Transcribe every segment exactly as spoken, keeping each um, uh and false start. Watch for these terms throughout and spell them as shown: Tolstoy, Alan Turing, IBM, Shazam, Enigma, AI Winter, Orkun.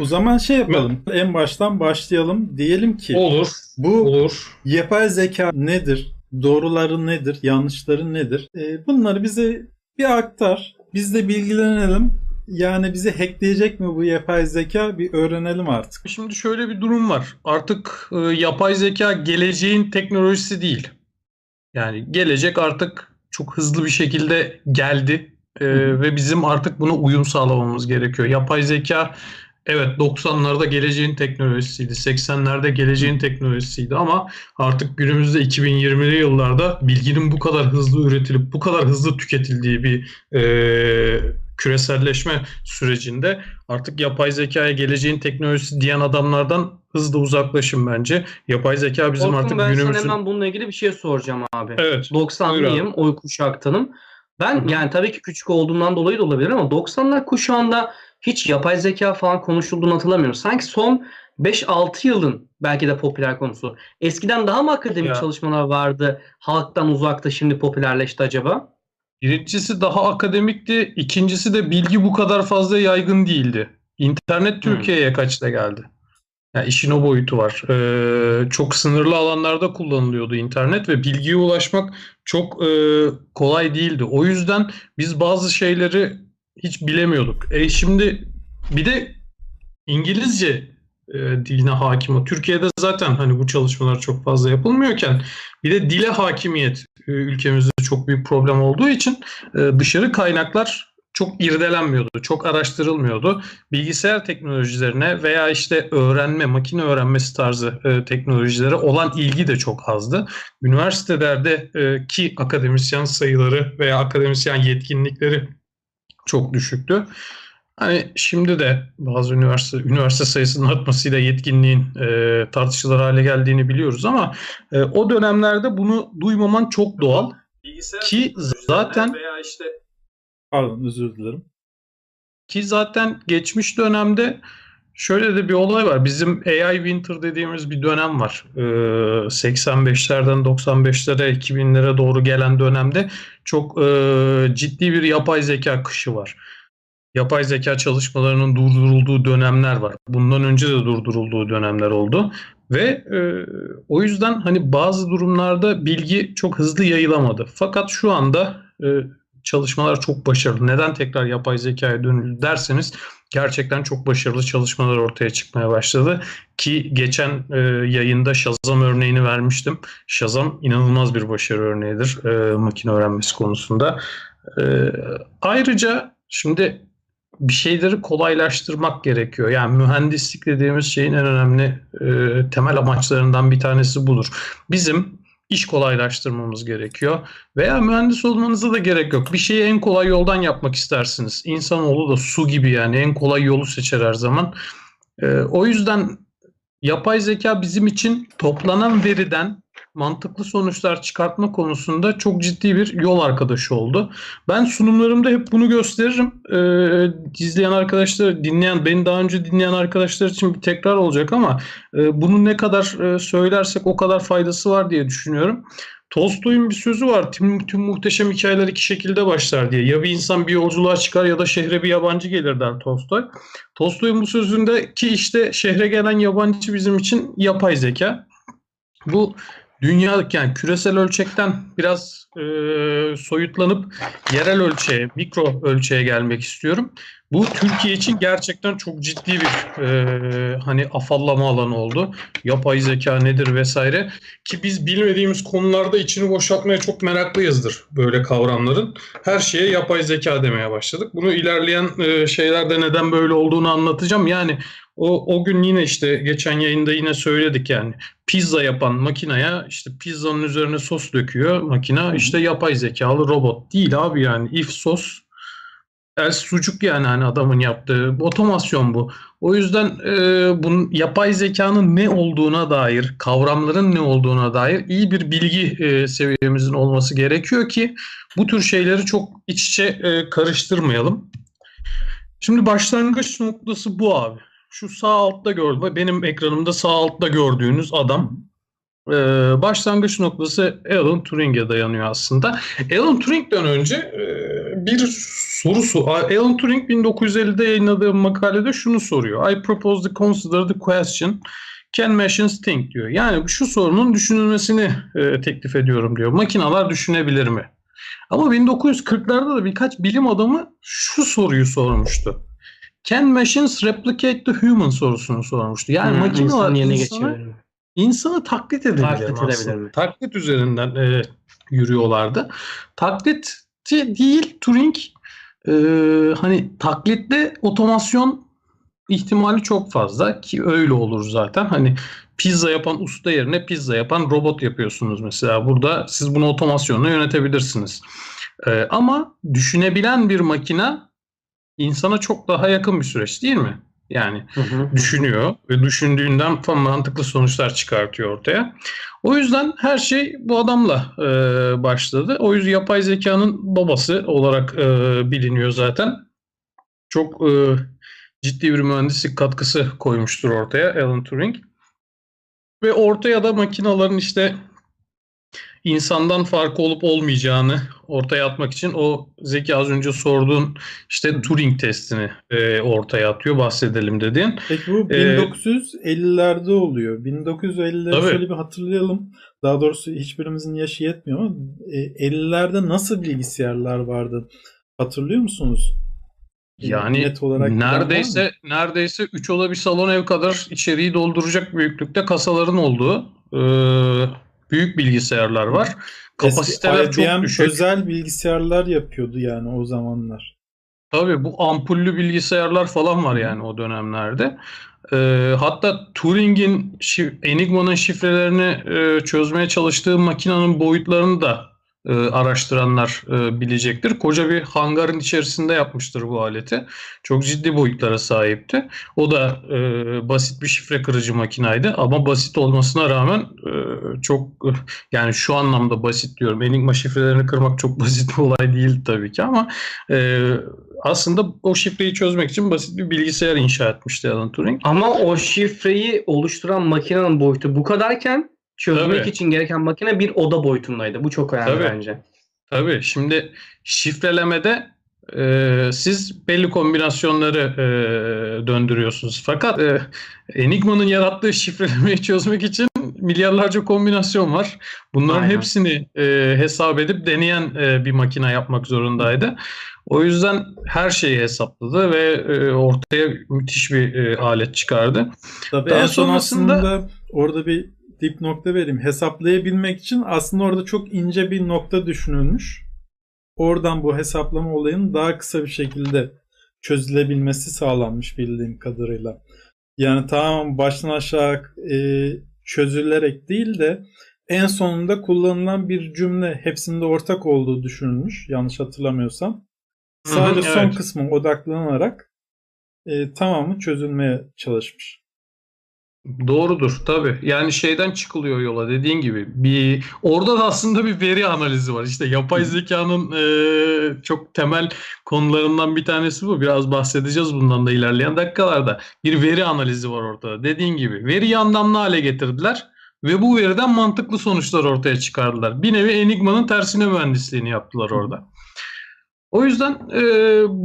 O zaman şey yapalım. Ben... En baştan başlayalım. Diyelim ki olur. Bu olur. Yapay zeka nedir? Doğruları nedir? Yanlışları nedir? E, bunları bize bir aktar. Biz de bilgilenelim. Yani bizi hackleyecek mi bu yapay zeka? Bir öğrenelim artık. Şimdi şöyle bir durum var. Artık e, yapay zeka geleceğin teknolojisi değil. Yani gelecek artık çok hızlı bir şekilde geldi. E, ve bizim artık buna uyum sağlamamız gerekiyor. Yapay zeka evet doksanlarda geleceğin teknolojisiydi. seksenlerde geleceğin teknolojisiydi ama artık günümüzde iki bin yirmili yıllarda bilginin bu kadar hızlı üretilip bu kadar hızlı tüketildiği bir e, küreselleşme sürecinde artık yapay zekaya geleceğin teknolojisi diyen adamlardan hızla uzaklaşın bence. Yapay zeka bizim Orkun, artık ben günümüzün... Ben sana hemen bununla ilgili bir şey soracağım abi. Evet. doksanlıyım, oy kuşaktanım. Ben Hı-hı. yani tabii ki küçük olduğumdan dolayı da olabilir ama doksanlar kuşağında hiç yapay zeka falan konuşulduğunu hatırlamıyorum. Sanki son beş altı yılın belki de popüler konusu. Eskiden daha mı akademik ya. çalışmalar vardı? Halktan uzakta şimdi popülerleşti acaba? Birincisi daha akademikti. İkincisi de bilgi bu kadar fazla yaygın değildi. İnternet Türkiye'ye hmm. kaçta geldi? Yani işin o boyutu var. Ee, çok sınırlı alanlarda kullanılıyordu internet ve bilgiye ulaşmak çok e, kolay değildi. O yüzden biz bazı şeyleri hiç bilemiyorduk. E şimdi bir de İngilizce e, diline hakim. Türkiye'de zaten hani bu çalışmalar çok fazla yapılmıyorken bir de dile hakimiyet e, ülkemizde çok büyük problem olduğu için e, dışarı kaynaklar çok irdelenmiyordu, çok araştırılmıyordu. Bilgisayar teknolojilerine veya işte öğrenme, makine öğrenmesi tarzı e, teknolojilere olan ilgi de çok azdı. Üniversitelerdeki e, akademisyen sayıları veya akademisyen yetkinlikleri çok düşüktü. Hani şimdi de bazı üniversite üniversite sayısının artmasıyla yetkinliğin e, tartışılır hale geldiğini biliyoruz ama e, o dönemlerde bunu duymaman çok doğal. Bilgisayar ki zaten veya işte pardon özür dilerim. Ki zaten geçmiş dönemde şöyle de bir olay var. Bizim A I Winter dediğimiz bir dönem var. Ee, seksen beşlerden doksan beşlere iki binlere doğru gelen dönemde çok e, ciddi bir yapay zeka kışı var. Yapay zeka çalışmalarının durdurulduğu dönemler var. Bundan önce de durdurulduğu dönemler oldu. Ve e, o yüzden hani bazı durumlarda bilgi çok hızlı yayılamadı. Fakat şu anda e, çalışmalar çok başarılı. Neden tekrar yapay zekaya dönüldü derseniz gerçekten çok başarılı çalışmalar ortaya çıkmaya başladı. Ki geçen e, yayında Shazam örneğini vermiştim. Shazam inanılmaz bir başarı örneğidir e, makine öğrenmesi konusunda. E, ayrıca şimdi... Bir şeyleri kolaylaştırmak gerekiyor. Yani mühendislik dediğimiz şeyin en önemli e, temel amaçlarından bir tanesi budur. Bizim iş kolaylaştırmamız gerekiyor. Veya mühendis olmanıza da gerek yok. Bir şeyi en kolay yoldan yapmak istersiniz. İnsanoğlu da su gibi yani en kolay yolu seçer her zaman. E, o yüzden yapay zeka bizim için toplanan veriden mantıklı sonuçlar çıkartma konusunda çok ciddi bir yol arkadaşı oldu. Ben sunumlarımda hep bunu gösteririm. Ee, izleyen arkadaşlar, dinleyen, beni daha önce dinleyen arkadaşlar için bir tekrar olacak ama e, bunu ne kadar e, söylersek o kadar faydası var diye düşünüyorum. Tolstoy'un bir sözü var. Tüm, tüm muhteşem hikayeler iki şekilde başlar diye. Ya bir insan bir yolculuğa çıkar ya da şehre bir yabancı gelir der Tolstoy. Tolstoy'un bu sözündeki işte şehre gelen yabancı bizim için yapay zeka. Bu dünyalık yani küresel ölçekten biraz e, soyutlanıp yerel ölçeğe, mikro ölçeğe gelmek istiyorum. Bu Türkiye için gerçekten çok ciddi bir e, hani afallama alanı oldu. Yapay zeka nedir vesaire ki biz bilmediğimiz konularda içini boşaltmaya çok meraklıyızdır böyle kavramların. Her şeye yapay zeka demeye başladık. Bunu ilerleyen e, şeylerde neden böyle olduğunu anlatacağım. Yani O, o gün yine işte geçen yayında yine söyledik yani pizza yapan makineye işte pizzanın üzerine sos döküyor makine işte yapay zekalı robot değil abi yani if sos else sucuk yani hani adamın yaptığı otomasyon bu. O yüzden e, bunun yapay zekanın ne olduğuna dair kavramların ne olduğuna dair iyi bir bilgi e, seviyemizin olması gerekiyor ki bu tür şeyleri çok iç içe e, karıştırmayalım. Şimdi başlangıç noktası bu abi. Şu sağ altta gördüğünüz, benim ekranımda sağ altta gördüğünüz adam ee, başlangıç noktası Alan Turing'e dayanıyor aslında. Alan Turing'den önce e, bir sorusu. Alan Turing bin dokuz yüz ellide yayınladığı makalede şunu soruyor. I propose to consider the question, can machines think diyor. Yani şu sorunun düşünülmesini e, teklif ediyorum diyor. Makineler düşünebilir mi? Ama bin dokuz yüz kırklarda da birkaç bilim adamı şu soruyu sormuştu. Can machines replicate the human sorusunu sormuştu. Yani hmm, makineler insanı, geçiyor. insanı taklit edebilir, taklit edebilir aslında. mi? Taklit üzerinden e, yürüyorlardı. Taklit değil Turing e, hani taklitle otomasyon ihtimali çok fazla ki öyle olur zaten. Hani pizza yapan usta yerine pizza yapan robot yapıyorsunuz mesela. Burada siz bunu otomasyonla yönetebilirsiniz. E, ama düşünebilen bir makine insana çok daha yakın bir süreç değil mi? Yani hı hı. düşünüyor ve düşündüğünden falan mantıklı sonuçlar çıkartıyor ortaya. O yüzden her şey bu adamla e, başladı. O yüzden yapay zekanın babası olarak e, biliniyor zaten. Çok e, ciddi bir mühendislik katkısı koymuştur ortaya Alan Turing. Ve ortaya da makinaların işte insandan farkı olup olmayacağını ortaya atmak için o Zeki az önce sorduğun işte Turing testini e, ortaya atıyor, bahsedelim dediğin. Peki bu bin dokuz yüz ellilerde ee, oluyor. bin dokuz yüz ellileri şöyle bir hatırlayalım. Daha doğrusu hiçbirimizin yaşı yetmiyor ama e, ellilerde nasıl bilgisayarlar vardı? Hatırlıyor musunuz? Yani net olarak neredeyse neredeyse üç oda bir salon ev kadar içeriği dolduracak büyüklükte kasaların olduğu e, büyük bilgisayarlar var. Kapasiteler çok düşük. I B M özel bilgisayarlar yapıyordu yani o zamanlar. Tabii bu ampullü bilgisayarlar falan var yani o dönemlerde. Ee, hatta Turing'in Enigma'nın şifrelerini e, çözmeye çalıştığı makinenin boyutlarını da e, araştıranlar e, bilecektir. Koca bir hangarın içerisinde yapmıştır bu aleti. Çok ciddi boyutlara sahipti. O da e, basit bir şifre kırıcı makinaydı ama basit olmasına rağmen e, çok yani şu anlamda basit diyorum. Enigma şifrelerini kırmak çok basit bir olay değildi tabii ki ama e, aslında o şifreyi çözmek için basit bir bilgisayar inşa etmişti Alan Turing. Ama o şifreyi oluşturan makinenin boyutu bu kadarken çözmek Tabii. için gereken makine bir oda boyutundaydı. Bu çok önemli Tabii. bence. Tabii. Şimdi şifrelemede e, siz belli kombinasyonları e, döndürüyorsunuz. Fakat e, Enigma'nın yarattığı şifrelemeyi çözmek için milyarlarca kombinasyon var. Bunların Aynen. hepsini e, hesap edip deneyen e, bir makine yapmak zorundaydı. O yüzden her şeyi hesapladı ve e, ortaya müthiş bir e, alet çıkardı. Tabii Daha en son sonrasında aslında orada bir dip nokta vereyim. Hesaplayabilmek için aslında orada çok ince bir nokta düşünülmüş. Oradan bu hesaplama olayının daha kısa bir şekilde çözülebilmesi sağlanmış bildiğim kadarıyla. Yani tamam baştan aşağı e, çözülerek değil de en sonunda kullanılan bir cümle hepsinde ortak olduğu düşünülmüş. Yanlış hatırlamıyorsam. Sadece Hı-hı, son evet. kısmı odaklanarak e, tamamı çözülmeye çalışmış. Doğrudur tabii. Yani şeyden çıkılıyor yola dediğin gibi. Bir orada da aslında bir veri analizi var. İşte yapay zekanın e, çok temel konularından bir tanesi bu. Biraz bahsedeceğiz bundan da ilerleyen dakikalarda. Bir veri analizi var ortada. Dediğin gibi veriyi anlamlı hale getirdiler ve bu veriden mantıklı sonuçlar ortaya çıkardılar. Bir nevi Enigma'nın tersine mühendisliğini yaptılar orada. O yüzden e,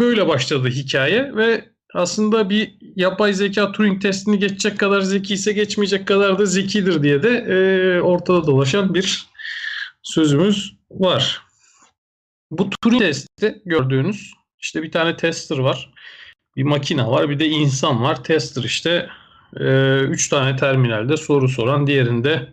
böyle başladı hikaye ve aslında bir yapay zeka Turing testini geçecek kadar zekiyse geçmeyecek kadar da zekidir diye de e, ortada dolaşan bir sözümüz var. Bu Turing testi gördüğünüz işte bir tane tester var, bir makine var, bir de insan var. Tester işte e, üç tane terminalde soru soran, diğerinde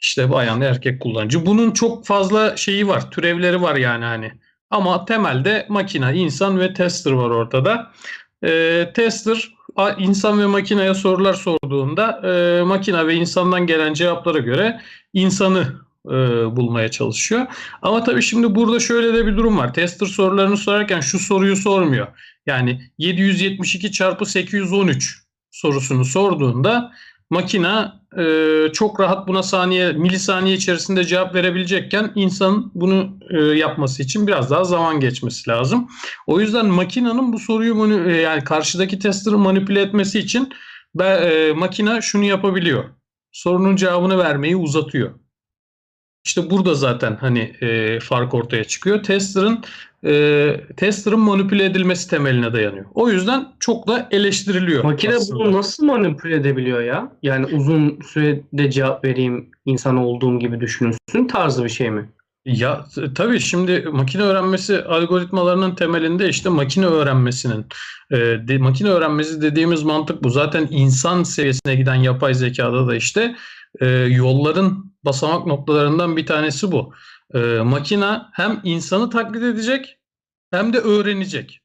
işte bayan erkek kullanıcı. Bunun çok fazla şeyi var, türevleri var yani hani. Ama temelde makine, insan ve tester var ortada. E, tester insan ve makineye sorular sorduğunda e, makine ve insandan gelen cevaplara göre insanı e, bulmaya çalışıyor. Ama tabii şimdi burada şöyle de bir durum var. Tester sorularını sorarken şu soruyu sormuyor. Yani yedi yüz yetmiş iki çarpı sekiz yüz on üç sorusunu sorduğunda makine e, çok rahat buna saniye, milisaniye içerisinde cevap verebilecekken insanın bunu e, yapması için biraz daha zaman geçmesi lazım. O yüzden makinenin bu soruyu e, yani karşıdaki tester'ı manipüle etmesi için be, e, makine şunu yapabiliyor. Sorunun cevabını vermeyi uzatıyor. İşte burada zaten hani e, fark ortaya çıkıyor. Tester'ın e, Tester'ın manipüle edilmesi temeline dayanıyor. O yüzden çok da eleştiriliyor. Makine aslında bunu nasıl manipüle edebiliyor ya? Yani uzun sürede cevap vereyim, insan olduğum gibi düşünürsün tarzı bir şey mi? Ya tabii şimdi makine öğrenmesi algoritmalarının temelinde işte makine öğrenmesinin e, de, makine öğrenmesi dediğimiz mantık bu. Zaten insan seviyesine giden yapay zekada da işte e, yolların basamak noktalarından bir tanesi bu. E, makine hem insanı taklit edecek hem de öğrenecek.